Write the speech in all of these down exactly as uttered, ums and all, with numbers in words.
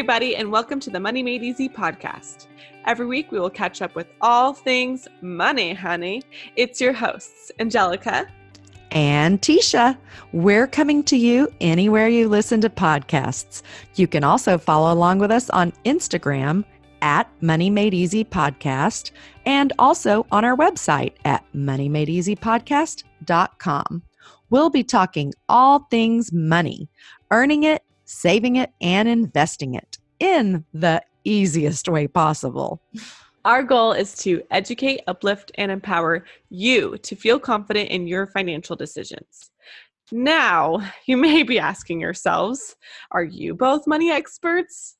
everybody, and welcome to the Money Made Easy podcast. Every week, we will catch up with all things money, honey. It's your hosts, Angelica and Tisha. We're coming to you anywhere you listen to podcasts. You can also follow along with us on Instagram at Money Made Easy Podcast, and also on our website at money made easy podcast dot com. We'll be talking all things money, earning it, saving it, and investing it in the easiest way possible. Our goal is to educate, uplift, and empower you to feel confident in your financial decisions. Now, you may be asking yourselves, are you both money experts?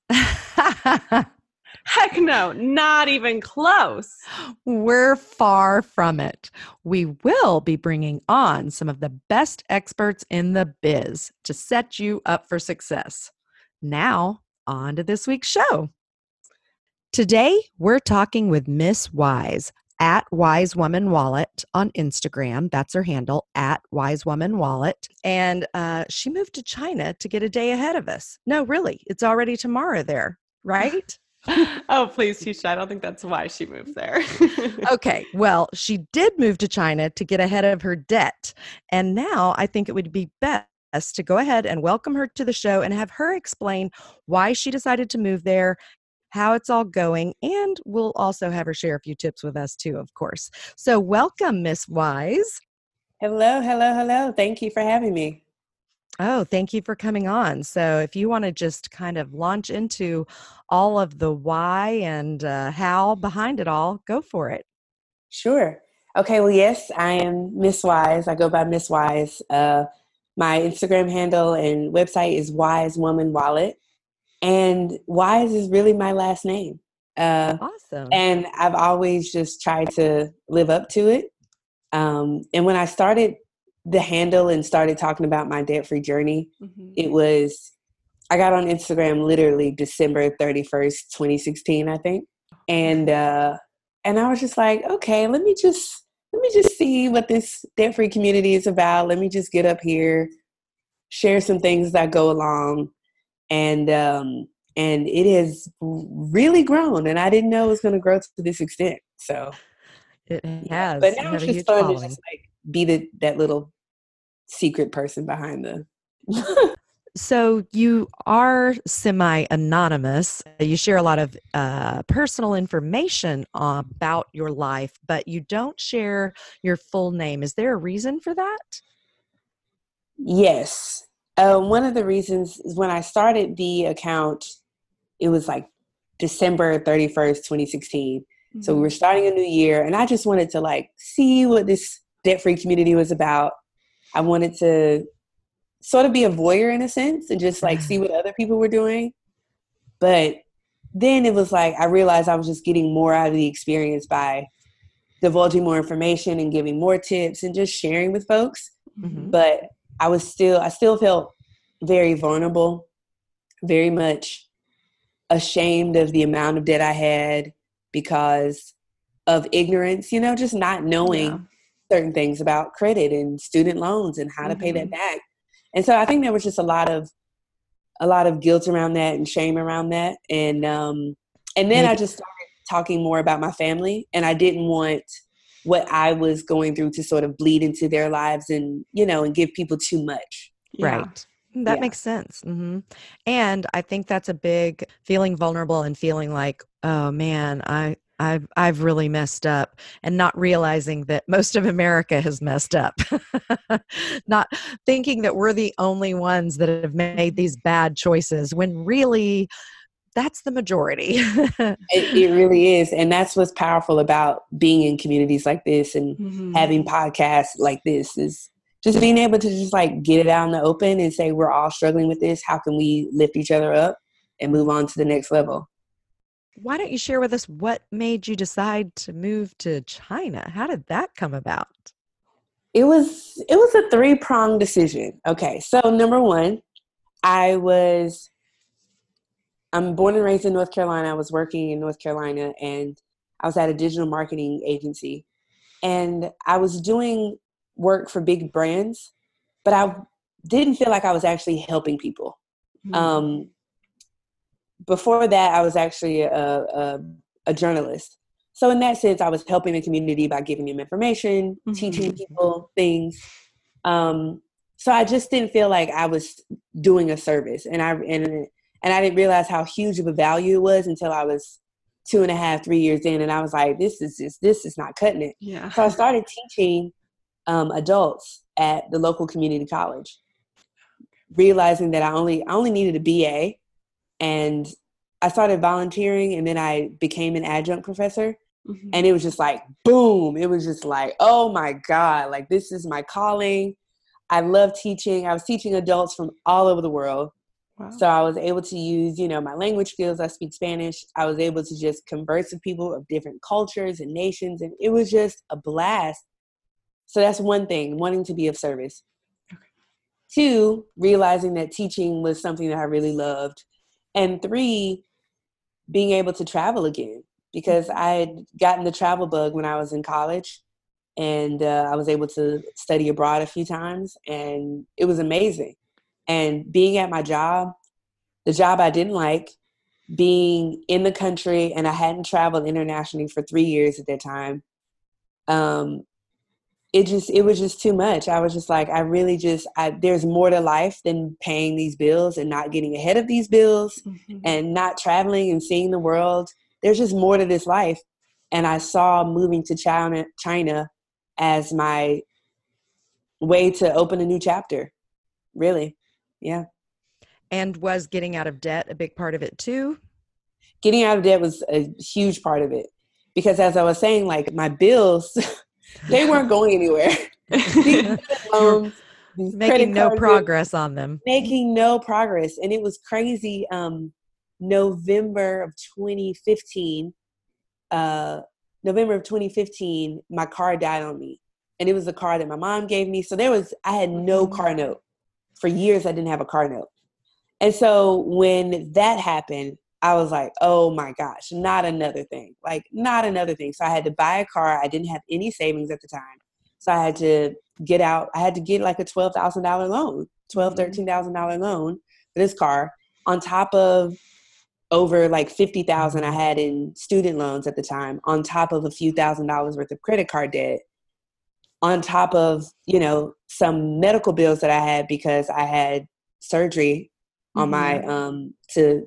Heck no, not even close. We're far from it. We will be bringing on some of the best experts in the biz to set you up for success. Now, on to this week's show. Today, we're talking with Miss Wise at Wise Woman Wallet on Instagram. That's her handle, at Wise Woman Wallet. And uh, she moved to China to get a day ahead of us. No, really, it's already tomorrow there, right? Oh, please, Tisha. I don't think that's why she moved there. Okay. Well, she did move to China to get ahead of her debt. And now I think it would be best to go ahead and welcome her to the show and have her explain why she decided to move there, how it's all going, and we'll also have her share a few tips with us too, of course. So welcome, Miss Wise. Hello, hello, hello. Thank you for having me. Oh, thank you for coming on. So if you want to just kind of launch into all of the why and uh, how behind it all, go for it. Sure. Okay. Well, yes, I am Miss Wise. I go by Miss Wise. Uh, my Instagram handle and website is Wise Woman Wallet. And Wise is really my last name. Uh, awesome. And I've always just tried to live up to it. Um, and when I started the handle and started talking about my debt-free journey, mm-hmm. it was, I got on Instagram literally December thirty-first, twenty sixteen, I think. And, uh, and I was just like, okay, let me just, let me just see what this debt-free community is about. Let me just get up here, share some things as I go along. And, um, and it has really grown, and I didn't know it was going to grow to this extent. So it has, yeah. But now it's just fun to just like, be the, that little secret person behind the. So you are semi-anonymous. You share a lot of uh, personal information about your life, but you don't share your full name. Is there a reason for that? Yes. Uh, one of the reasons is when I started the account, it was like December thirty-first, twenty sixteen. Mm-hmm. So we were starting a new year, and I just wanted to like see what this debt-free community was about. I wanted to sort of be a voyeur in a sense and just like see what other people were doing. But then it was like, I realized I was just getting more out of the experience by divulging more information and giving more tips and just sharing with folks. Mm-hmm. But I was still, I still felt very vulnerable, very much ashamed of the amount of debt I had because of ignorance, you know, just not knowing yeah. certain things about credit and student loans and how to mm-hmm. pay that back. And so I think there was just a lot of, a lot of guilt around that and shame around that. And, um, and then I just started talking more about my family, and I didn't want what I was going through to sort of bleed into their lives and, you know, and give people too much. Right. Know? That yeah. makes sense. Mm-hmm. And I think that's a big feeling vulnerable and feeling like, oh man, I, I've I've really messed up, and not realizing that most of America has messed up. Not thinking that we're the only ones that have made these bad choices when really that's the majority. it, it really is. And that's what's powerful about being in communities like this and mm-hmm. having podcasts like this, is just being able to just like get it out in the open and say, we're all struggling with this. How can we lift each other up and move on to the next level? Why don't you share with us what made you decide to move to China? How did that come about? It was it was a three-pronged decision. Okay, so number one, I was I'm born and raised in North Carolina. I was working in North Carolina, and I was at a digital marketing agency, and I was doing work for big brands, but I didn't feel like I was actually helping people. Mm-hmm. Um, before that, I was actually a, a, a journalist. So in that sense, I was helping the community by giving them information, mm-hmm. teaching people things. Um, so I just didn't feel like I was doing a service. And I and and I didn't realize how huge of a value it was until I was two and a half, three years in. And I was like, this is just, this is not cutting it. Yeah. So I started teaching um, adults at the local community college, realizing that I only I only needed a B A. And I started volunteering, and then I became an adjunct professor. Mm-hmm. And it was just like, boom. It was just like, oh my God, like this is my calling. I love teaching. I was teaching adults from all over the world. Wow. So I was able to use, you know, my language skills. I speak Spanish. I was able to just converse with people of different cultures and nations. And it was just a blast. So that's one thing, wanting to be of service. Okay. Two, realizing that teaching was something that I really loved. And three, being able to travel again, because I had gotten the travel bug when I was in college, and uh, I was able to study abroad a few times, and it was amazing. And being at my job, the job I didn't like, being in the country, and I hadn't traveled internationally for three years at that time. Um, it just, it was just too much. I was just like, I really just, I, there's more to life than paying these bills and not getting ahead of these bills mm-hmm. and not traveling and seeing the world. There's just more to this life. And I saw moving to China, China as my way to open a new chapter, really. Yeah. And was getting out of debt a big part of it too? Getting out of debt was a huge part of it, because as I was saying, like my bills, they weren't going anywhere. these loans, these making no progress on them. Making no progress. And it was crazy. Um, November of twenty fifteen, uh, November of twenty fifteen, my car died on me, and it was the car that my mom gave me. So there was, I had no car note for years. I didn't have a car note. And so when that happened, I was like, oh my gosh, not another thing, like not another thing. So I had to buy a car. I didn't have any savings at the time. So I had to get out. I had to get like a twelve thousand dollars loan, twelve thousand dollars, thirteen thousand dollars loan for this car, on top of over like fifty thousand dollars I had in student loans at the time, on top of a few thousand dollars worth of credit card debt, on top of, you know, some medical bills that I had because I had surgery on mm-hmm. my, um, to,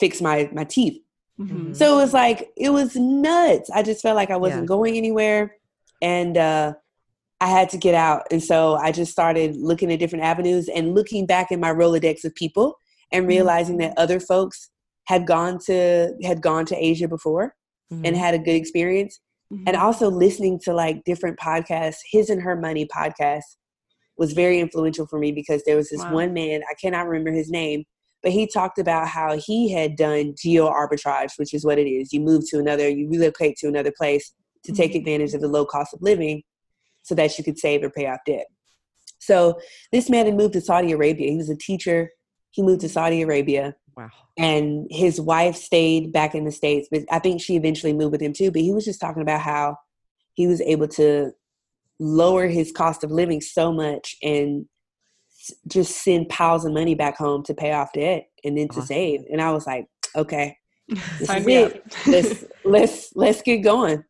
fix my, my teeth. Mm-hmm. So it was like, it was nuts. I just felt like I wasn't yeah. going anywhere, and uh, I had to get out. And so I just started looking at different avenues and looking back in my Rolodex of people and realizing mm-hmm. that other folks had gone to, had gone to Asia before mm-hmm. and had a good experience. Mm-hmm. And also listening to like different podcasts. His and Her Money podcast was very influential for me, because there was this wow. one man, I cannot remember his name, but he talked about how he had done geo arbitrage, which is what it is. You move to another, you relocate to another place to take mm-hmm. advantage of the low cost of living so that you could save or pay off debt. So this man had moved to Saudi Arabia. He was a teacher. He moved to Saudi Arabia. Wow. And his wife stayed back in the States, but I think she eventually moved with him too. But he was just talking about how he was able to lower his cost of living so much and just send piles of money back home to pay off debt and then to awesome. save. And I was like, okay, this is it. let's, let's, let's get going.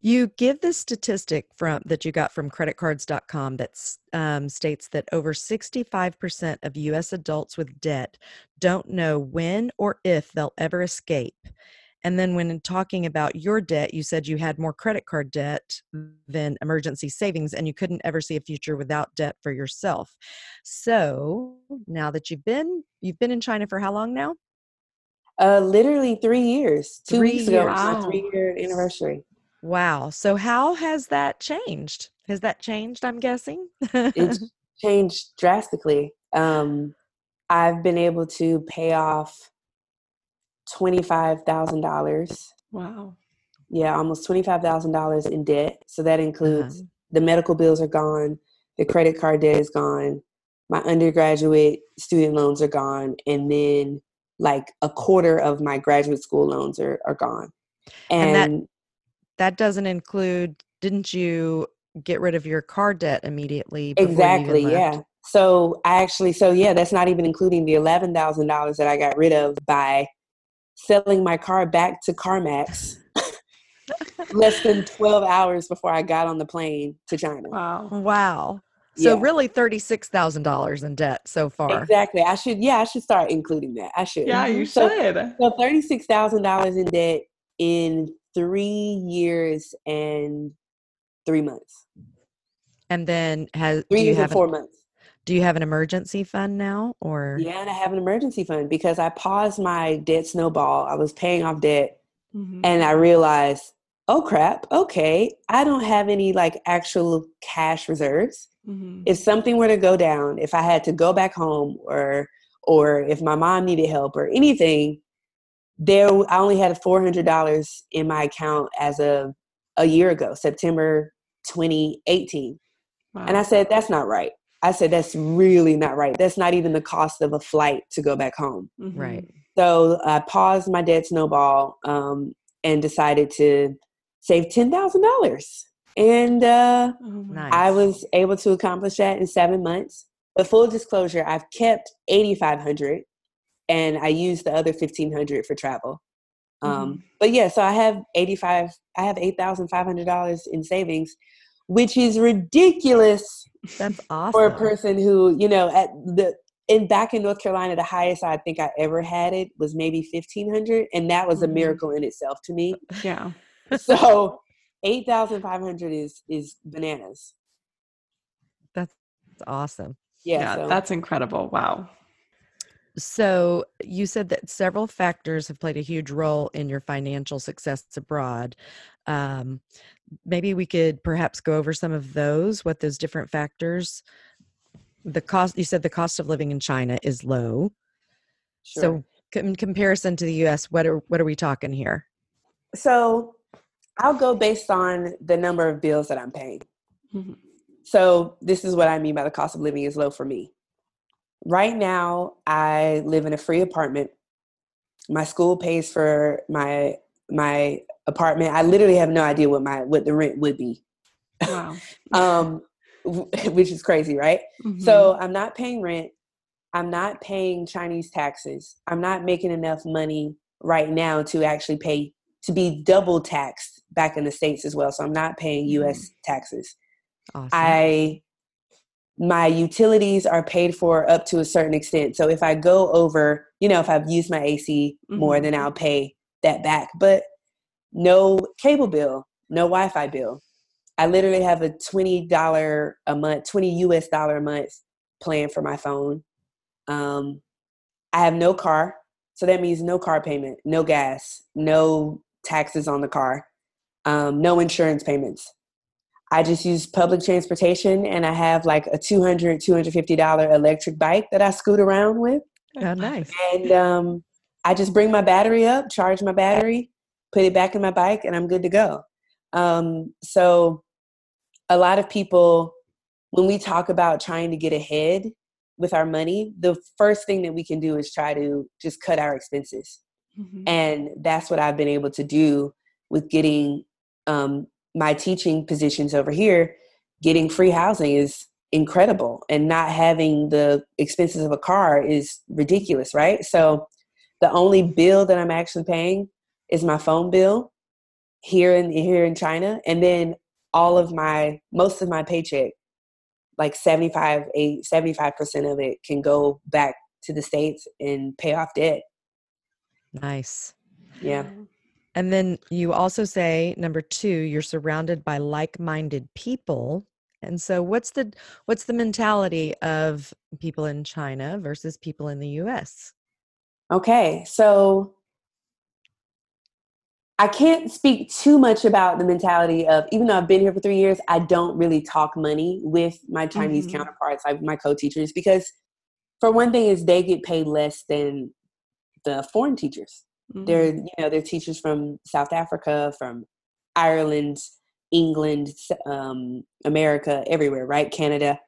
You give this statistic from that you got from credit cards dot com that um, states that over sixty-five percent of U S adults with debt don't know when or if they'll ever escape. And then when talking about your debt, you said you had more credit card debt than emergency savings, and you couldn't ever see a future without debt for yourself. So now that you've been, you've been in China for how long now? Uh, literally three years, two three weeks ago, years. Wow. My three-year anniversary. Wow. So how has that changed? Has that changed, I'm guessing? It's changed drastically. Um, I've been able to pay off twenty-five thousand dollars. Wow. Yeah, almost twenty-five thousand dollars in debt. So that includes uh-huh. the medical bills are gone, the credit card debt is gone, my undergraduate student loans are gone, and then like a quarter of my graduate school loans are, are gone. And, and that, that doesn't include, didn't you get rid of your car debt immediately? Exactly, yeah. So I actually, so yeah, that's not even including the eleven thousand dollars that I got rid of by selling my car back to CarMax less than twelve hours before I got on the plane to China. Wow. Wow. So yeah. really thirty-six thousand dollars in debt so far. Exactly. I should, yeah, I should start including that. I should. Yeah, you so, should. So thirty-six thousand dollars in debt in three years and three months. And then has three years and four an, months. Do you have an emergency fund now, or? Yeah, and I have an emergency fund because I paused my debt snowball. I was paying off debt, mm-hmm. and I realized, oh crap, okay, I don't have any like actual cash reserves. Mm-hmm. If something were to go down, if I had to go back home, or or if my mom needed help or anything, there I only had four hundred dollars in my account as of a year ago, September twenty eighteen. Wow. And I said, that's not right. I said, that's really not right. That's not even the cost of a flight to go back home. Mm-hmm. Right. So I paused my debt snowball um, and decided to save ten thousand dollars. And uh, nice. I was able to accomplish that in seven months. But full disclosure, I've kept eight thousand five hundred dollars and I used the other fifteen hundred dollars for travel. Um, mm-hmm. But yeah, so I have eighty-five, I have eight thousand five hundred dollars in savings, which is ridiculous. That's awesome. For a person who, you know, at the in back in North Carolina, the highest I think I ever had it was maybe fifteen hundred dollars, and that was mm-hmm. a miracle in itself to me. Yeah. So eight thousand five hundred dollars is is bananas. That's awesome. Yeah, yeah so. That's incredible. Wow. So you said that several factors have played a huge role in your financial success abroad. Um, maybe we could perhaps go over some of those, what those different factors, the cost, you said the cost of living in China is low. Sure. So c- in comparison to the U S, what are, what are we talking here? So I'll go based on the number of bills that I'm paying. Mm-hmm. So this is what I mean by the cost of living is low for me. Right now, I live in a free apartment. My school pays for my my apartment. I literally have no idea what my what the rent would be. Wow. um, which is crazy, right? Mm-hmm. So I'm not paying rent. I'm not paying Chinese taxes. I'm not making enough money right now to actually pay to be double taxed back in the States as well. So I'm not paying U S Mm. taxes. Awesome. I. My utilities are paid for up to a certain extent. So if I go over, you know, if I've used my A C mm-hmm. more, then I'll pay that back. But no cable bill, no Wi-Fi bill. I literally have a twenty dollars a month, twenty U S dollar a month plan for my phone. Um, I have no car. So that means no car payment, no gas, no taxes on the car, um, no insurance payments. I just use public transportation, and I have like a two hundred dollars, two hundred fifty dollars electric bike that I scoot around with. Oh, nice. And um, I just bring my battery up, charge my battery, put it back in my bike, and I'm good to go. Um, so a lot of people, when we talk about trying to get ahead with our money, the first thing that we can do is try to just cut our expenses. Mm-hmm. And that's what I've been able to do with getting um, – my teaching positions over here. Getting free housing is incredible, and not having the expenses of a car is ridiculous, right? So the only bill that I'm actually paying is my phone bill here in here in China, and then all of my most of my paycheck, like seventy-five, eight, seventy-five percent of it can go back to the States and pay off debt. Nice. Yeah. And then you also say, number two, you're surrounded by like-minded people. And so what's the what's the mentality of people in China versus people in the U S? Okay, so I can't speak too much about the mentality of, even though I've been here for three years, I don't really talk money with my Chinese mm-hmm. counterparts, like my co-teachers, because for one thing is they get paid less than the foreign teachers. Mm-hmm. They're, you know, they're teachers from South Africa, from Ireland, England, um, America, everywhere, right? Canada.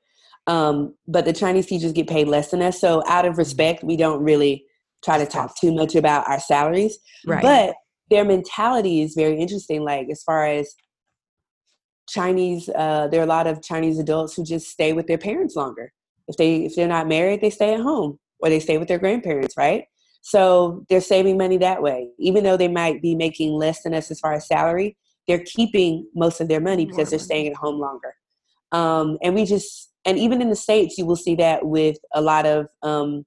Um, but the Chinese teachers get paid less than us. So out of respect, we don't really try to talk too much about our salaries. Right. But their mentality is very interesting. Like as far as Chinese, uh, there are a lot of Chinese adults who just stay with their parents longer. If they, if they're not married, they stay at home or they stay with their grandparents, right? So they're saving money that way. Even though they might be making less than us as far as salary, they're keeping most of their money because they're staying at home longer. Um, and we just, and even in the States, you will see that with a lot of, um,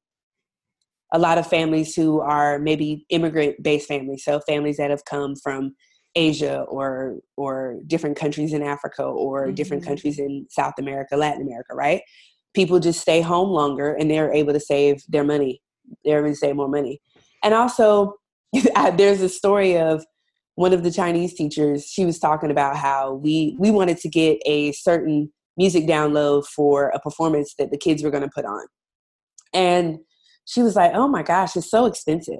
a lot of families who are maybe immigrant-based families. So families that have come from Asia or, or different countries in Africa or mm-hmm. different countries in South America, Latin America, right? People just stay home longer and they're able to save their money. They're able to save more money. And also there's a story of one of the Chinese teachers. She was talking about how we, we wanted to get a certain music download for a performance that the kids were going to put on. And she was like, oh my gosh, it's so expensive.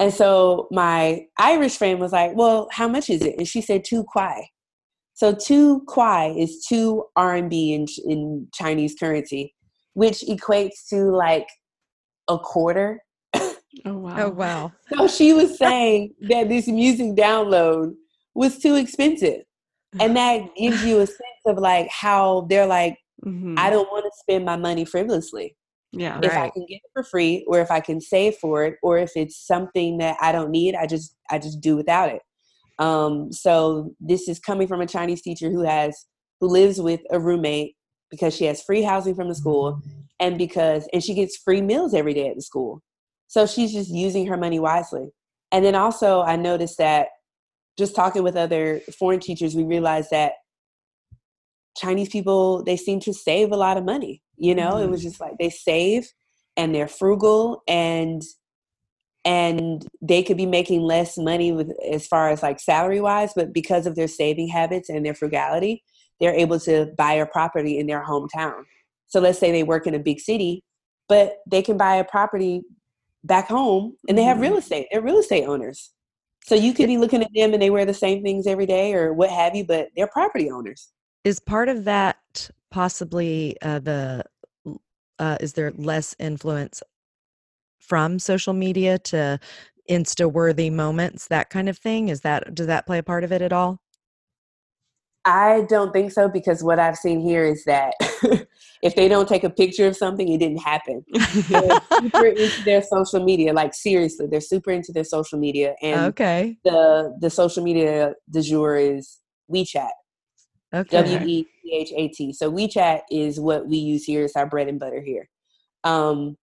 And so my Irish friend was like, well, how much is it? And she said two kwai. So two kwai is two R M B in, in Chinese currency, which equates to like a quarter. Oh, wow. Oh, wow. So she was saying that this music download was too expensive. And that gives you a sense of like how they're like, mm-hmm. I don't want to spend my money frivolously. Yeah. If right. I can get it for free, or if I can save for it, or if it's something that I don't need, I just, I just do without it. Um, so this is coming from a Chinese teacher who has, who lives with a roommate because she has free housing from the school and because, and she gets free meals every day at the school. So she's just using her money wisely. And then also I noticed that just talking with other foreign teachers, we realized that Chinese people, they seem to save a lot of money. You know, mm-hmm. it was just like they save and they're frugal and and they could be making less money with as far as like salary wise, but because of their saving habits and their frugality, they're able to buy a property in their hometown. So let's say they work in a big city, but they can buy a property back home and they have mm-hmm. real estate. They're real estate owners. So you could be looking at them and they wear the same things every day or what have you, but they're property owners. Is part of that possibly uh, the, uh, is there less influence from social media to Insta-worthy moments, that kind of thing? Is that, does that play a part of it at all? I don't think so, because what I've seen here is that if they don't take a picture of something, it didn't happen. They're super into their social media. Like seriously, they're super into their social media. And okay. the, the social media du jour is WeChat. Okay. W E C H A T. So WeChat is what we use here. It's our bread and butter here. Um,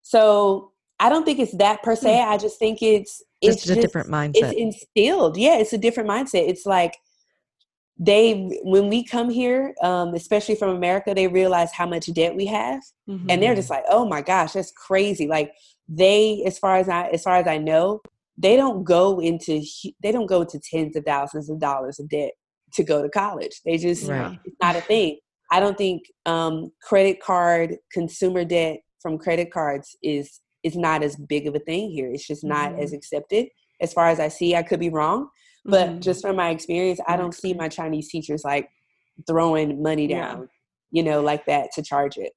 so I don't think it's that per se. I just think it's it's just a just, different mindset. It's instilled. Yeah, it's a different mindset. It's like they when we come here, um, especially from America, they realize how much debt we have, mm-hmm. and they're just like, "Oh my gosh, that's crazy!" Like they, as far as I as far as I know, they don't go into they don't go into tens of thousands of dollars of debt to go to college. They just, right. it's not a thing. I don't think um, credit card, consumer debt from credit cards is, is not as big of a thing here. It's just not mm-hmm. as accepted. As far as I see, I could be wrong, but mm-hmm. just from my experience, I don't see my Chinese teachers like throwing money down, yeah. you know, like that to charge it.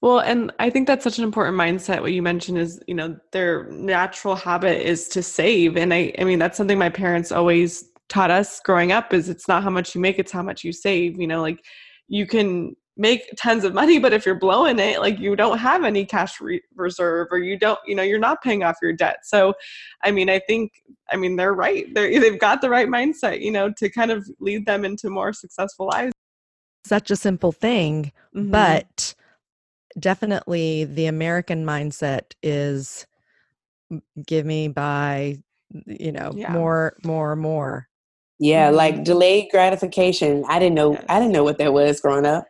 Well, and I think that's such an important mindset. What you mentioned is, you know, their natural habit is to save. And I, I mean, that's something my parents always taught us growing up is it's not how much you make, it's how much you save. You know, like you can make tons of money, but if you're blowing it, like you don't have any cash re- reserve or you don't, you know, you're not paying off your debt. So, I mean, I think, I mean, they're right. They're, they've got the right mindset, you know, to kind of lead them into more successful lives. Such a simple thing, mm-hmm. but definitely the American mindset is give me by, you know, yeah. more, more, more. Yeah, like delayed gratification. I didn't know. Yes. I didn't know what that was growing up.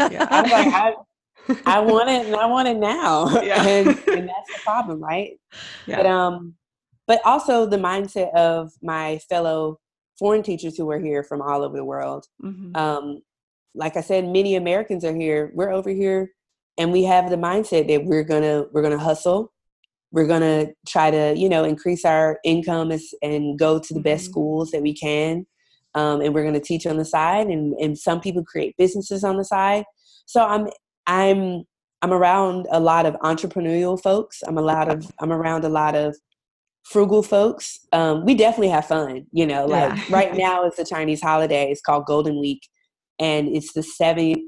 Yeah. I was like, I, I want it, and I want it now, yeah. and, and that's the problem, right? Yeah. But um, but also the mindset of my fellow foreign teachers who were here from all over the world. Mm-hmm. Um, like I said, many Americans are here. We're over here, and we have the mindset that we're gonna we're gonna hustle. We're going to try to, you know, increase our income as, and go to the best mm-hmm. schools that we can. Um, and we're going to teach on the side. And, and some people create businesses on the side. So I'm, I'm, I'm around a lot of entrepreneurial folks. I'm a lot of, I'm around a lot of frugal folks. Um, we definitely have fun, you know, like yeah. right now it's the Chinese holiday. It's called Golden Week. And it's the seventh,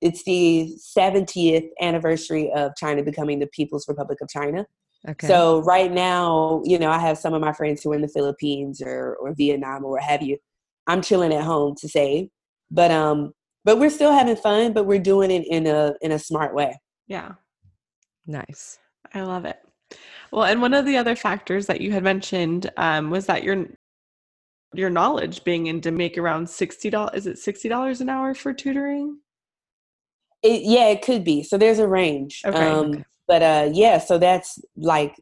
It's the seventieth anniversary of China becoming the People's Republic of China. Okay. So right now, you know, I have some of my friends who are in the Philippines or, or Vietnam or what have you. I'm chilling at home to save, but, um, but we're still having fun, but we're doing it in a, in a smart way. Yeah. Nice. I love it. Well, and one of the other factors that you had mentioned, um, was that your, your knowledge being in to make around sixty dollars, is it sixty dollars an hour for tutoring? It, yeah, it could be. So there's a range. Okay. Um, okay. But uh, yeah, so that's like,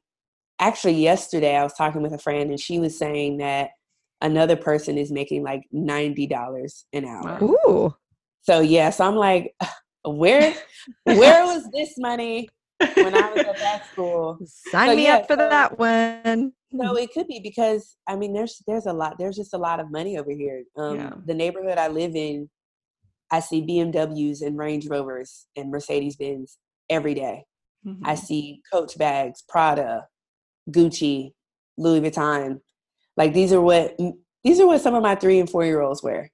actually yesterday I was talking with a friend and she was saying that another person is making like ninety dollars an hour. Ooh. So yeah, so I'm like, where, where was this money when I was at that school? Sign so, me yeah, up for so, that one. So it could be because, I mean, there's, there's a lot, there's just a lot of money over here. Um, yeah. The neighborhood I live in, I see B M Ws and Range Rovers and Mercedes Benz every day. Mm-hmm. I see Coach bags, Prada, Gucci, Louis Vuitton. Like these are what these are what some of my three and four year olds wear.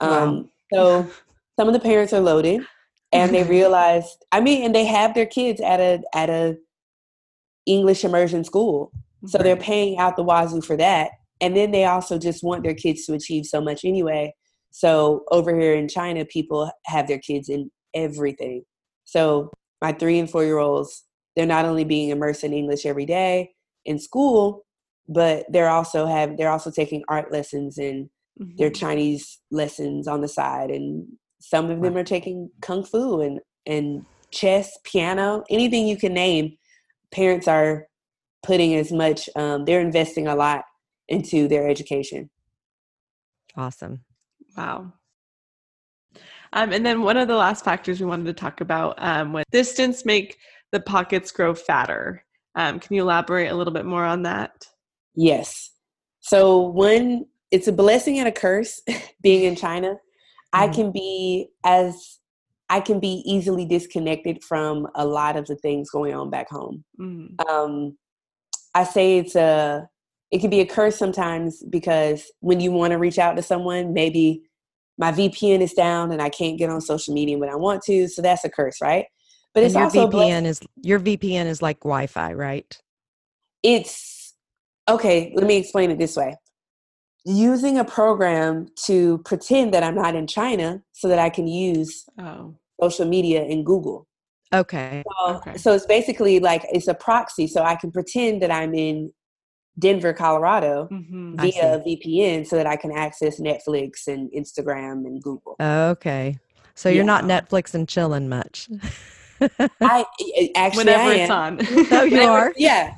Um, wow. So some of the parents are loaded, and they realize. I mean, and they have their kids at a at a English immersion school, so right. They're paying out the wazoo for that. And then they also just want their kids to achieve so much anyway. So over here in China, people have their kids in everything. So. My three and four year olds, they're not only being immersed in English every day in school, but they're also have they're also taking art lessons and mm-hmm. their Chinese lessons on the side. And some of them are taking kung fu and, and chess, piano, anything you can name. Parents are putting as much, um, they're investing a lot into their education. Awesome. Wow. Um, and then one of the last factors we wanted to talk about um, was distance make the pockets grow fatter. Um, can you elaborate a little bit more on that? Yes. So one, it's a blessing and a curse being in China. I can be as I can be easily disconnected from a lot of the things going on back home. Mm. Um, I say it's a it can be a curse sometimes because when you want to reach out to someone, maybe. My V P N is down and I can't get on social media when I want to. So that's a curse, right? But it's also your V P N is your V P N is like Wi-Fi, right? It's okay. Let me explain it this way. Using a program to pretend that I'm not in China so that I can use oh. social media and Google. Okay. So, okay. So it's basically like it's a proxy. So I can pretend that I'm in Denver, Colorado mm-hmm. via V P N so that I can access Netflix and Instagram and Google. Okay. So you're yeah. not Netflix and chilling much. I actually Whenever I it's am. On. So you are? Yeah.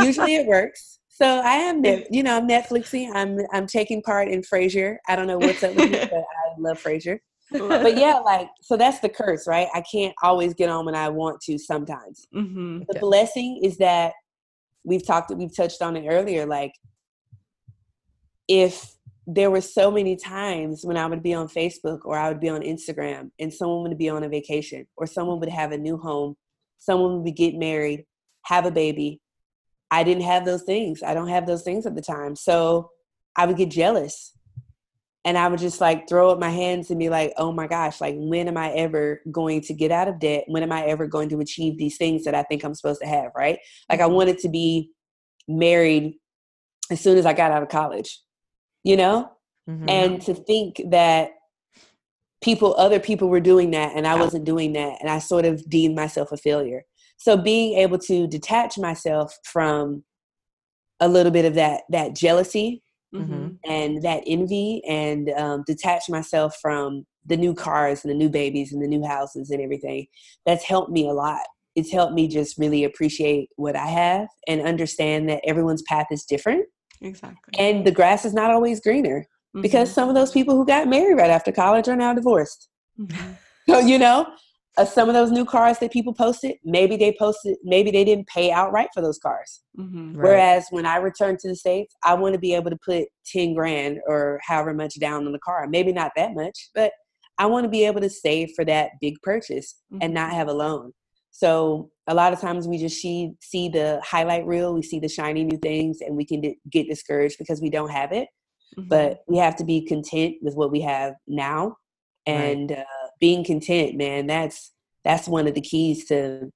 Usually it works. So I am, you know, I'm Netflixing. I'm, I'm taking part in Frasier. I don't know what's up with me, but I love Frasier. But yeah, like, so that's the curse, right? I can't always get on when I want to sometimes. Mm-hmm. The yeah. blessing is that We've talked, we've touched on it earlier. Like if there were so many times when I would be on Facebook or I would be on Instagram and someone would be on a vacation or someone would have a new home, someone would get married, have a baby. I didn't have those things. I don't have those things at the time. So I would get jealous and I would just like throw up my hands and be like, oh my gosh, like when am I ever going to get out of debt? When am I ever going to achieve these things that I think I'm supposed to have, right? Like I wanted to be married as soon as I got out of college, you know? Mm-hmm. And to think that people, other people were doing that and I wasn't doing that. And I sort of deemed myself a failure. So being able to detach myself from a little bit of that, that jealousy mm-hmm. and that envy and um, detach myself from the new cars and the new babies and the new houses and everything. That's helped me a lot. It's helped me just really appreciate what I have and understand that everyone's path is different. Exactly. And the grass is not always greener mm-hmm. because some of those people who got married right after college are now divorced. Mm-hmm. So, you know, uh, some of those new cars that people posted, maybe they posted, maybe they didn't pay outright for those cars. Mm-hmm, right. Whereas when I return to the States, I want to be able to put ten grand or however much down on the car. Maybe not that much, but I want to be able to save for that big purchase mm-hmm. and not have a loan. So a lot of times we just see, see the highlight reel, we see the shiny new things and we can d- get discouraged because we don't have it, mm-hmm. but we have to be content with what we have now and, right. uh, being content, man, that's that's one of the keys to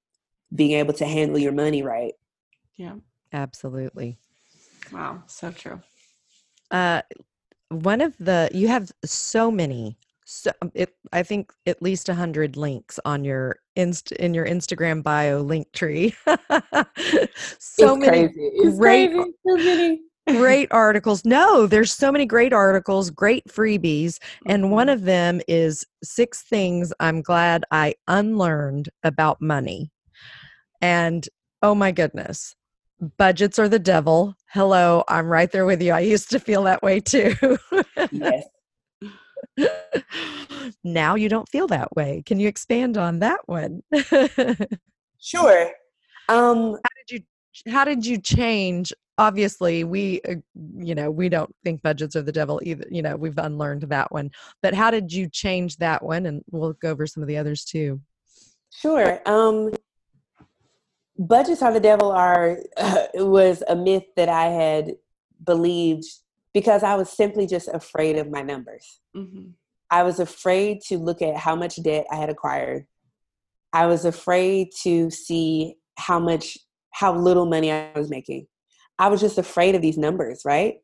being able to handle your money right. Yeah, absolutely. Wow, so true. Uh, one of the, you have so many, so it, I think at least a hundred links on your inst in your Instagram bio link tree. So it's many crazy. It's great, crazy. So many. Great articles. No, there's so many great articles, great freebies. And one of them is six things I'm glad I unlearned about money. And oh my goodness, budgets are the devil. Hello, I'm right there with you. I used to feel that way too. Yes. Now you don't feel that way. Can you expand on that one? Sure. Um, how did you how did you change? Obviously, we uh, you know, we don't think budgets are the devil either. You know, we've unlearned that one. But how did you change that one? And we'll go over some of the others too. Sure. Um Budgets are the devil are uh, was a myth that I had believed because I was simply just afraid of my numbers. Mm-hmm. I was afraid to look at how much debt I had acquired. I was afraid to see how much, how little money I was making. I was just afraid of these numbers, right?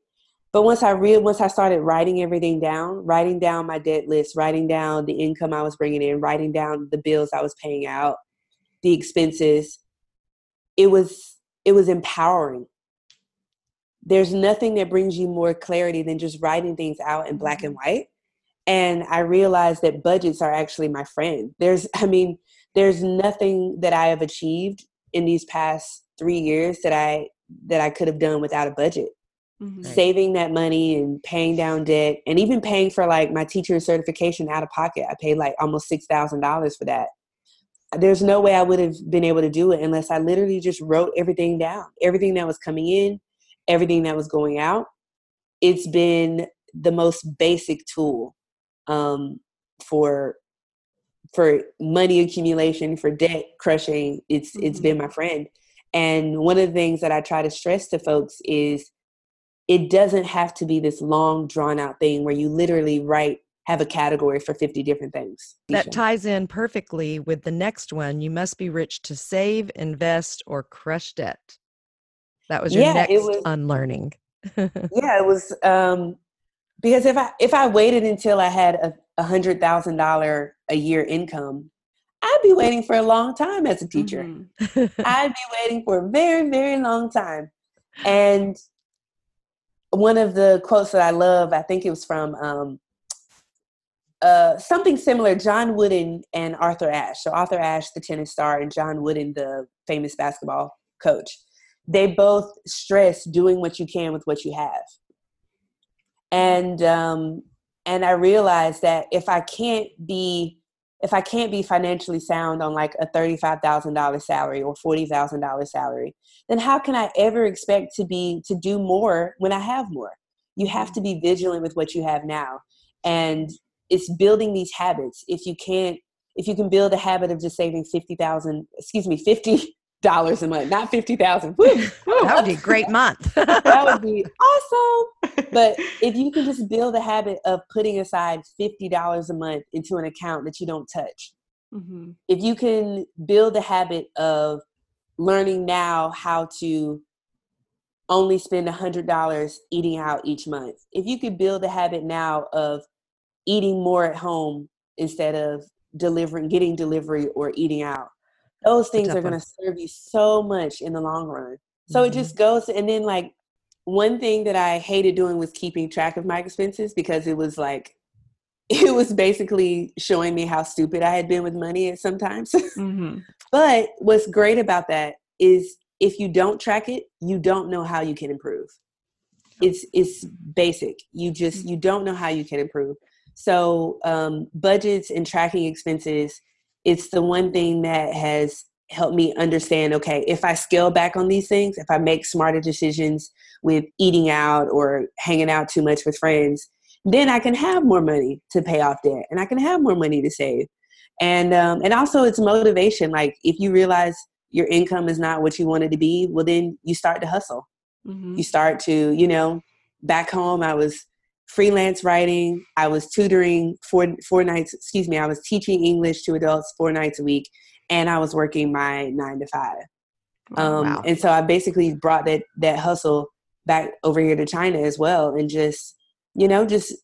But once I read, once I started writing everything down, writing down my debt list, writing down the income I was bringing in, writing down the bills I was paying out, the expenses. It was it was empowering. There's nothing that brings you more clarity than just writing things out in black and white. And I realized that budgets are actually my friend. There's, I mean, there's nothing that I have achieved in these past three years that I that I could have done without a budget. Mm-hmm. Right. Saving that money and paying down debt and even paying for like my teacher certification out of pocket. I paid like almost six thousand dollars for that. There's no way I would have been able to do it unless I literally just wrote everything down, everything that was coming in, everything that was going out. It's been the most basic tool um, for for money accumulation, for debt crushing. It's mm-hmm. it's been my friend. And one of the things that I try to stress to folks is it doesn't have to be this long, drawn out thing where you literally write have a category for fifty different things. That ties in perfectly with the next one. You must be rich to save, invest, or crush debt. That was your yeah, next it was, unlearning. Yeah, it was um, because if I if I waited until I had a, a hundred thousand dollar a year income, I'd be waiting for a long time as a teacher. Mm-hmm. I'd be waiting for a very, very long time. And one of the quotes that I love, I think it was from um, Uh, something similar, John Wooden and Arthur Ashe. So Arthur Ashe, the tennis star, and John Wooden, the famous basketball coach. They both stress doing what you can with what you have. And um, and I realized that if I can't be if I can't be financially sound on like a thirty-five thousand dollars salary or forty thousand dollars salary, then how can I ever expect to be to do more when I have more? You have to be vigilant with what you have now. And it's building these habits. If you can't, if you can build a habit of just saving fifty thousand, excuse me, fifty dollars a month, not fifty thousand. That would be a great month. That would be awesome. But if you can just build a habit of putting aside fifty dollars a month into an account that you don't touch, mm-hmm. if you can build a habit of learning now how to only spend a hundred dollars eating out each month, if you could build a habit now of eating more at home instead of delivering, getting delivery or eating out. Those things are going to serve you so much in the long run. So mm-hmm. it just goes. And then like one thing that I hated doing was keeping track of my expenses because it was like, it was basically showing me how stupid I had been with money at sometimes. Mm-hmm. But what's great about that is if you don't track it, you don't know how you can improve. It's, it's basic. You just, you don't know how you can improve. So um, budgets and tracking expenses, it's the one thing that has helped me understand, okay, if I scale back on these things, if I make smarter decisions with eating out or hanging out too much with friends, then I can have more money to pay off debt and I can have more money to save. And um, and also it's motivation. Like if you realize your income is not what you want it to be, well, then you start to hustle. Mm-hmm. You start to, you know, back home, I was freelance writing. I was tutoring four, four nights, excuse me, I was teaching English to adults four nights a week, and I was working my nine to five. Um, wow. And so I basically brought that, that hustle back over here to China as well. And just, you know, just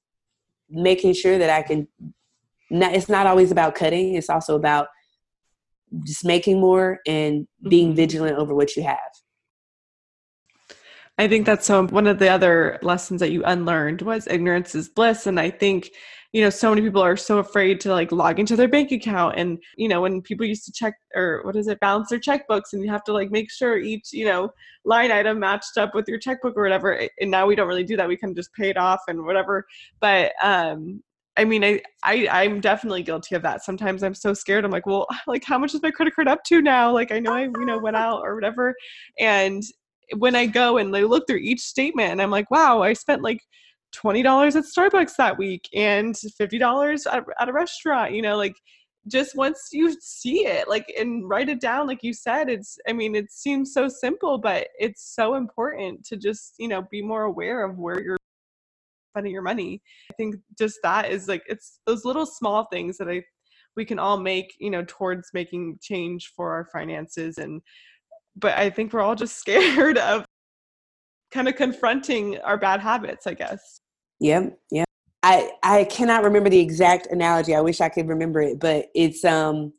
making sure that I can, not, it's not always about cutting. It's also about just making more and being mm-hmm. vigilant over what you have. I think that's so, one of the other lessons that you unlearned was ignorance is bliss. And I think, you know, so many people are so afraid to like log into their bank account. And, you know, when people used to check or what is it, balance their checkbooks, and you have to like make sure each, you know, line item matched up with your checkbook or whatever. And now we don't really do that. We can just pay it off and whatever. But, um, I mean, I, I, I'm definitely guilty of that. Sometimes I'm so scared. I'm like, well, like how much is my credit card up to now? Like I know I, you know, went out or whatever. And when I go and I look through each statement and I'm like, wow, I spent like twenty dollars at Starbucks that week and fifty dollars at, at a restaurant, you know, like just once you see it, like, and write it down, like you said, it's, I mean, it seems so simple, but it's so important to just, you know, be more aware of where you're spending your money. I think just that is like, it's those little small things that I, we can all make, you know, towards making change for our finances. And but I think we're all just scared of kind of confronting our bad habits, I guess. Yeah. Yeah. I, I cannot remember the exact analogy. I wish I could remember it, but it's, um,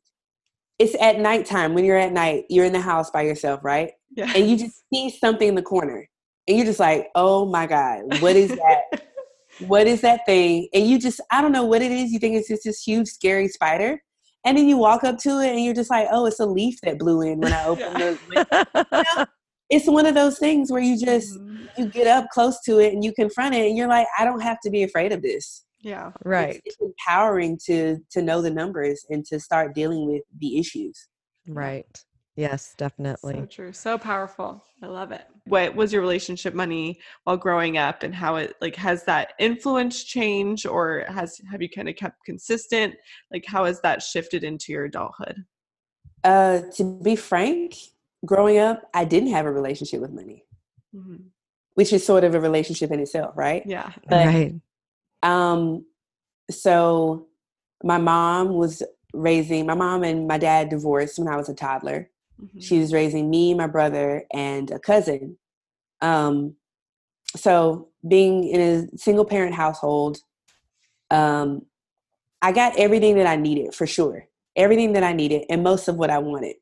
it's at nighttime. When you're at night, you're in the house by yourself, right? Yeah. And you just see something in the corner and you're just like, oh my God, what is that? What is that thing? And you just, I don't know what it is. You think it's just this huge, scary spider. And then you walk up to it and you're just like, oh, it's a leaf that blew in when I opened yeah. the window. You know, it's one of those things where you just, mm-hmm. you get up close to it and you confront it and you're like, I don't have to be afraid of this. Yeah. Right. It's, it's empowering to, to know the numbers and to start dealing with the issues. Right. Yes, definitely. So true. So powerful. I love it. What was your relationship money while growing up, and how it like, has that influence changed, or has, have you kind of kept consistent? Like how has that shifted into your adulthood? Uh, to be frank, growing up, I didn't have a relationship with money, mm-hmm. which is sort of a relationship in itself. Right. Yeah. But, right. Um, so my mom was raising, my mom and my dad divorced when I was a toddler. Mm-hmm. She was raising me, my brother, and a cousin. Um, so being in a single parent household, um, I got everything that I needed for sure. Everything that I needed and most of what I wanted.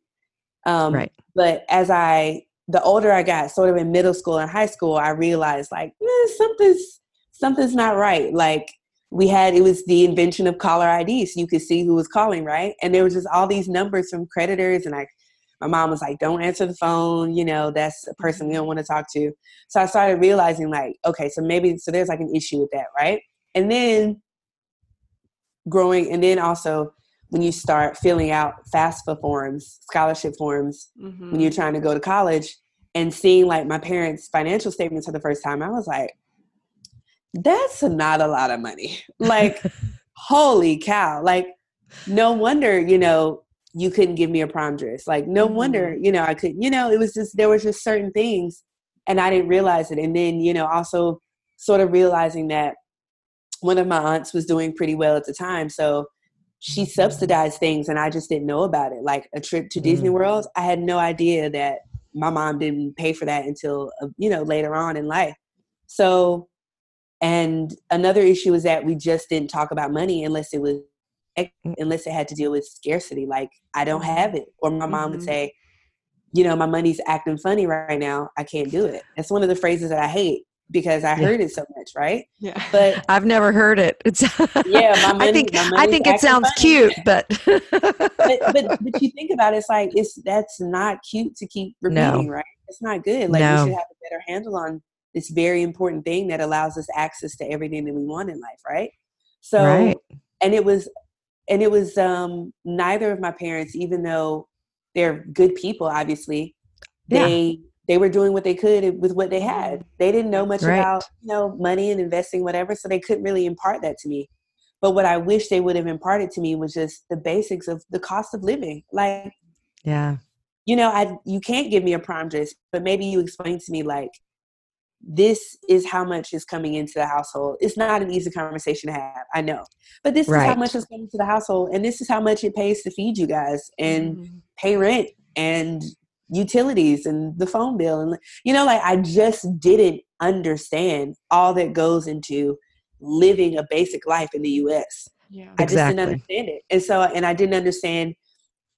Um, right. But as I, the older I got, sort of in middle school and high school, I realized like, eh, something's, something's not right. Like we had, it was the invention of caller I D, so you could see who was calling, right? And there was just all these numbers from creditors, and I, my mom was like, don't answer the phone. You know, that's a person we don't want to talk to. So I started realizing like, okay, so maybe, so there's like an issue with that. Right. And then growing. And then also when you start filling out FAFSA forms, scholarship forms, mm-hmm. when you're trying to go to college, and seeing like my parents' financial statements for the first time, I was like, that's not a lot of money. Like, holy cow. Like, no wonder, you know, you couldn't give me a prom dress. Like, no wonder, you know, I couldn't, you know, it was just, there was just certain things and I didn't realize it. And then, you know, also sort of realizing that one of my aunts was doing pretty well at the time. So she subsidized things and I just didn't know about it. Like a trip to Disney World, I had no idea that my mom didn't pay for that until, you know, later on in life. So, and another issue is that we just didn't talk about money unless it was unless it had to deal with scarcity. Like I don't have it. Or my mom would say, you know, my money's acting funny right now. I can't do it. That's one of the phrases that I hate because I yeah. heard it so much. Right. Yeah. But I've never hered it. It's yeah. My money, I think, my I think it sounds funny. Cute, but. but, but, but you think about it, it's like, it's, that's not cute to keep repeating, no. right? It's not good. Like no. we should have a better handle on this very important thing that allows us access to everything that we want in life. Right. So, right. and it was, And it was um, neither of my parents, even though they're good people, obviously, they yeah. they were doing what they could with what they had. They didn't know much right. about, you know, money and investing, whatever, so they couldn't really impart that to me. But what I wish they would have imparted to me was just the basics of the cost of living. Like, yeah, you know, I you can't give me a prom dress, but maybe you explain to me like, this is how much is coming into the household. It's not an easy conversation to have, I know, but this right. is how much is coming to the household, and this is how much it pays to feed you guys and mm-hmm. pay rent and utilities and the phone bill. And, you know, like, I just didn't understand all that goes into living a basic life in the U S. Yeah. I exactly. just didn't understand it. And so, and I didn't understand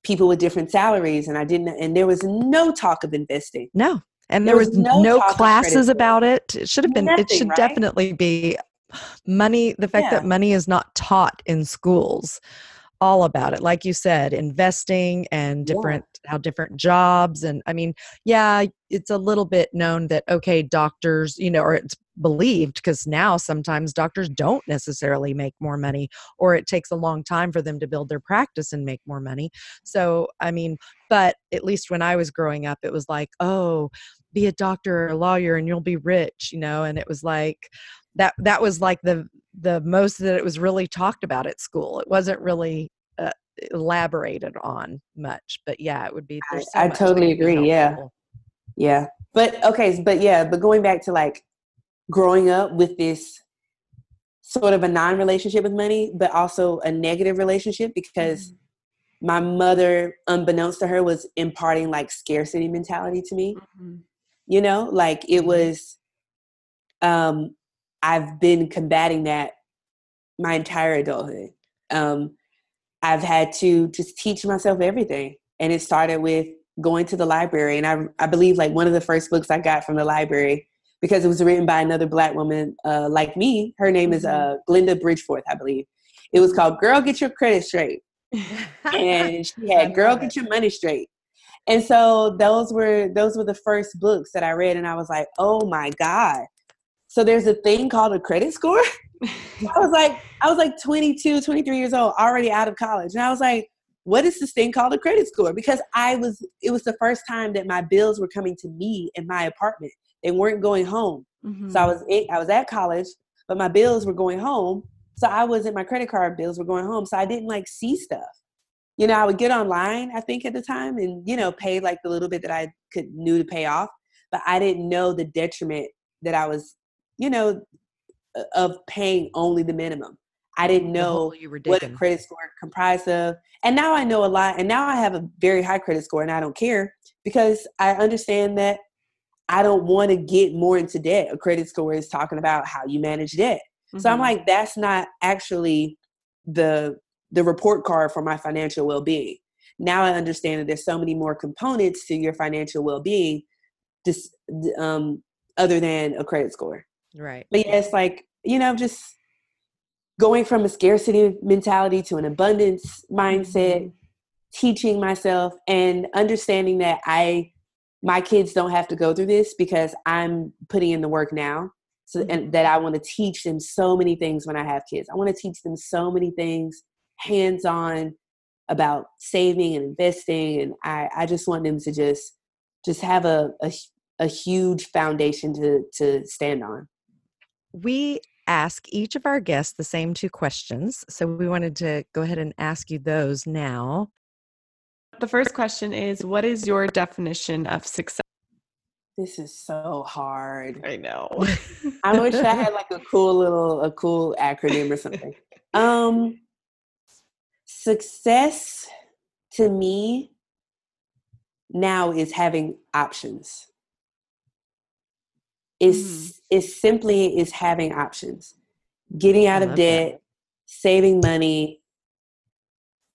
people with different salaries, and I didn't, and there was no talk of investing. No. And there, there was, was no, no classes about it. It should have been, Nothing, it should right? definitely be money. The fact yeah. that money is not taught in schools, all about it. Like you said, investing and different, yeah. how different jobs. And I mean, yeah, it's a little bit known that, okay, doctors, you know, or it's believed, because now sometimes doctors don't necessarily make more money, or it takes a long time for them to build their practice and make more money. So, I mean, but at least when I was growing up, it was like, oh, be a doctor or a lawyer and you'll be rich, you know? And it was like, that, that was like the, the most that it was really talked about at school. It wasn't really uh, elaborated on much, but yeah, it would be. So I, I totally agree. Helpful. Yeah. Yeah. But okay. But yeah, but going back to like, growing up with this sort of a non-relationship with money, but also a negative relationship, because mm-hmm. my mother, unbeknownst to her, was imparting like scarcity mentality to me. Mm-hmm. You know, like it was, um, I've been combating that my entire adulthood. Um, I've had to just teach myself everything. And it started with going to the library. And I, I believe like one of the first books I got from the library, because it was written by another Black woman uh, like me. Her name is uh, Glenda Bridgeforth, I believe. It was called Girl, Get Your Credit Straight. And she had Girl, Get Your Money Straight. And so those were those were the first books that I read. And I was like, oh my God. So there's a thing called a credit score. I was like, I was like twenty-two, twenty-three years old, already out of college. And I was like, what is this thing called a credit score? Because I was, it was the first time that my bills were coming to me in my apartment. They weren't going home. Mm-hmm. So I was eight, I was at college, but my bills were going home. So I wasn't, my credit card bills were going home. So I didn't like see stuff. You know, I would get online, I think at the time, and, you know, pay like the little bit that I could knew to pay off. But I didn't know the detriment that I was, you know, of paying only the minimum. I didn't know what a credit score comprised of. And now I know a lot. And now I have a very high credit score, and I don't care, because I understand that I don't want to get more into debt. A credit score is talking about how you manage debt. Mm-hmm. So I'm like, that's not actually the the report card for my financial well-being. Now I understand that there's so many more components to your financial well-being just, um, other than a credit score. Right. But yeah, it's like, you know, just going from a scarcity mentality to an abundance mindset, mm-hmm. teaching myself and understanding that I... my kids don't have to go through this, because I'm putting in the work now. So and that I want to teach them so many things when I have kids. I want to teach them so many things hands-on about saving and investing. And I, I just want them to just, just have a, a, a huge foundation to, to stand on. We ask each of our guests the same two questions. So we wanted to go ahead and ask you those now. The first question is, what is your definition of success? This is so hard. I know. I wish I had like a cool little, a cool acronym or something. Um, success to me now is having options. It's, mm. it's simply is having options, getting out of debt, that. saving money,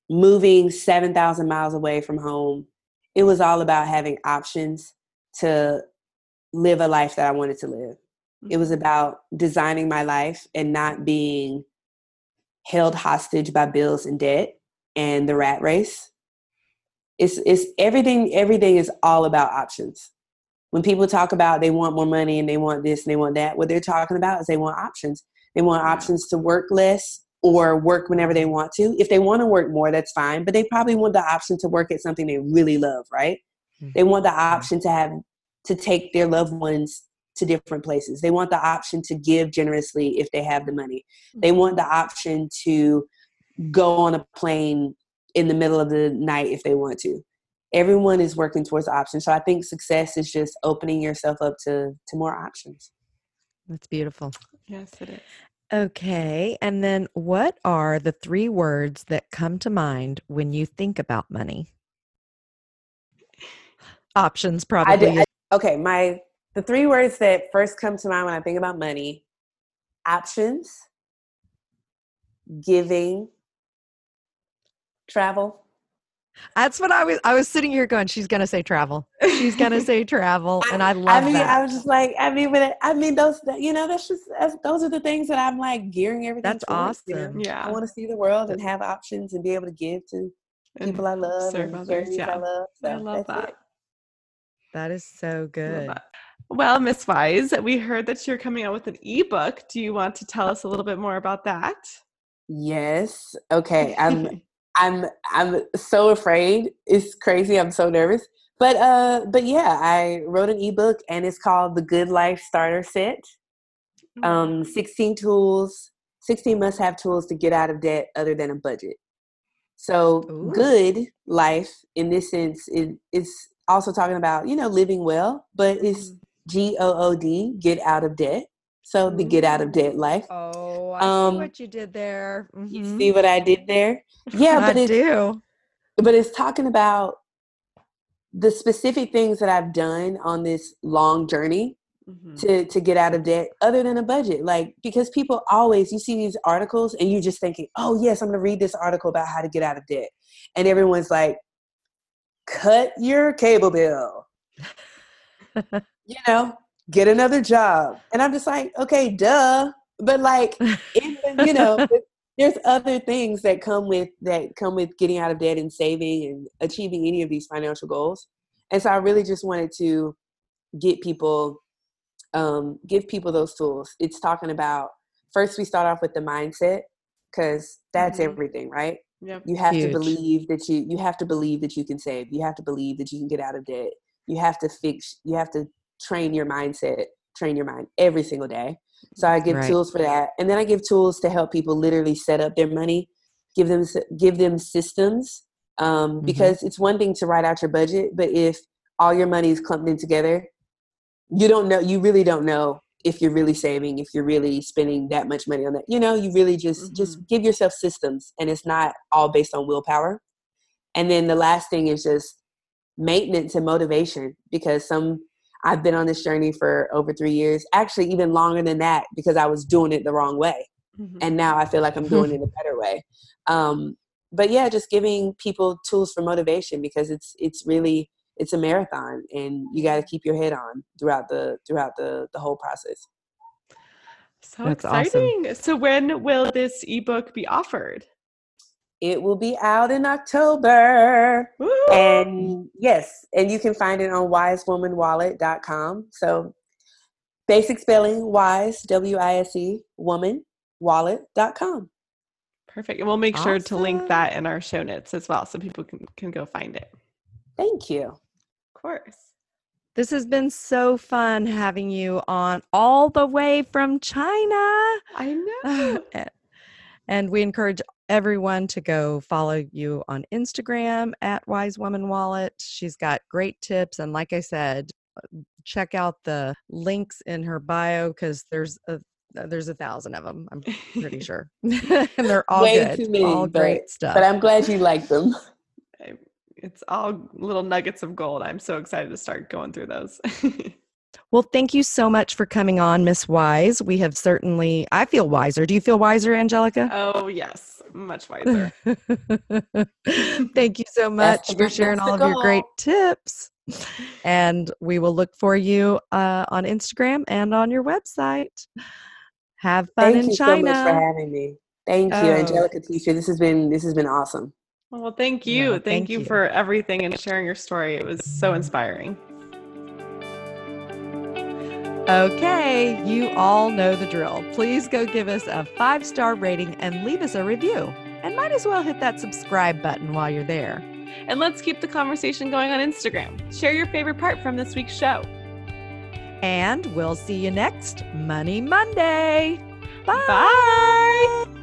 moving seven thousand miles away from home. It was all about having options to live a life that I wanted to live. It was about designing my life and not being held hostage by bills and debt and the rat race. It's, it's everything, everything is all about options. When people talk about they want more money and they want this and they want that, what they're talking about is they want options. They want options to work less, or work whenever they want to. If they want to work more, that's fine. But they probably want the option to work at something they really love, right? Mm-hmm. They want the option to have to take their loved ones to different places. They want the option to give generously if they have the money. Mm-hmm. They want the option to go on a plane in the middle of the night if they want to. everyone is working towards options. So I think success is just opening yourself up to, to more options. That's beautiful. Yes, it is. Okay. And then what are the three words that come to mind when you think about money? Options probably. I did, I, okay. My, the three words that first come to mind when I think about money: options, giving, travel. That's what I was, I was sitting here going, she's going to say travel. She's going to say travel. I, and I love I mean, that. I was just like, I mean, when it, I mean, those, you know, that's just, that's, those are the things that I'm like gearing everything. That's towards. Awesome. Yeah. I want to see the world and have options and be able to give to and people I love. Serve and others. Yeah. I love, so I love that. It. That is so good. Well, Miss Wise, we heard that you're coming out with an ebook. Do you want to tell us a little bit more about that? Yes. Okay. I'm, I'm I'm so afraid. It's crazy. I'm so nervous. But uh, but yeah, I wrote an ebook and it's called The Good Life Starter Set. Um, sixteen tools, sixteen must-have tools to get out of debt other than a budget. So Ooh. Good life in this sense is it, it's also talking about, you know, living well, but it's G O O D, get out of debt. So the get out of debt life. Oh, I um, see what you did there. Mm-hmm. You see what I did there? Yeah, but I do. But it's talking about the specific things that I've done on this long journey mm-hmm. to, to get out of debt other than a budget. Like, because people always, you see these articles and you're just thinking, oh yes, I'm going to read this article about how to get out of debt. And everyone's like, cut your cable bill, you know? Get another job. And I'm just like, okay, duh. But like, it, you know, there's other things that come with that come with getting out of debt and saving and achieving any of these financial goals. And so I really just wanted to get people, um, give people those tools. It's talking about, first we start off with the mindset, because that's mm-hmm. everything, right? Yep. You have Huge. to believe that you, you have to believe that you can save. You have to believe that you can get out of debt. You have to fix, you have to train your mindset, train your mind every single day. So I give right. tools for that. And then I give tools to help people literally set up their money, give them, give them systems. Um, mm-hmm. Because it's one thing to write out your budget, but if all your money is clumped in together, you don't know, you really don't know if you're really saving, if you're really spending that much money on that, you know, you really just, mm-hmm. just give yourself systems, and it's not all based on willpower. And then the last thing is just maintenance and motivation, because some, I've been on this journey for over three years, actually even longer than that, because I was doing it the wrong way. Mm-hmm. And now I feel like I'm doing it a better way. Um, but yeah, just giving people tools for motivation, because it's, it's really, it's a marathon, and you got to keep your head on throughout the, throughout the, the whole process. So That's exciting. Awesome. So when will this ebook be offered? It will be out in October. Woo! And yes, and you can find it on wise woman wallet dot com. So basic spelling, wise, W I S E, woman, wallet dot com. Perfect. And we'll make awesome. sure to link that in our show notes as well, so people can, can go find it. Thank you. Of course. This has been so fun having you on all the way from China. I know. Uh, and we encourage everyone to go follow you on Instagram at Wise Woman Wallet. She's got great tips. And like I said, check out the links in her bio, because there's a, there's a thousand of them. I'm pretty sure. And they're all Way good, too many, all but, great stuff. But I'm glad you like them. It's all little nuggets of gold. I'm so excited to start going through those. Well, thank you so much for coming on, Miss Wise. We have certainly, I feel wiser. Do you feel wiser, Angelica? Oh, yes. Much wiser. Thank you so much for sharing all of your great tips. And we will look for you uh, on Instagram and on your website. Have fun in China. Thank you so much for having me. Thank you, Angelica, Tisha. This has been, this has been awesome. Well, thank you. Thank, thank you for everything and sharing your story. It was so inspiring. Okay, you all know the drill. Please go give us a five-star rating and leave us a review. And might as well hit that subscribe button while you're there. And let's keep the conversation going on Instagram. Share your favorite part from this week's show. And we'll see you next Money Monday. Bye. Bye.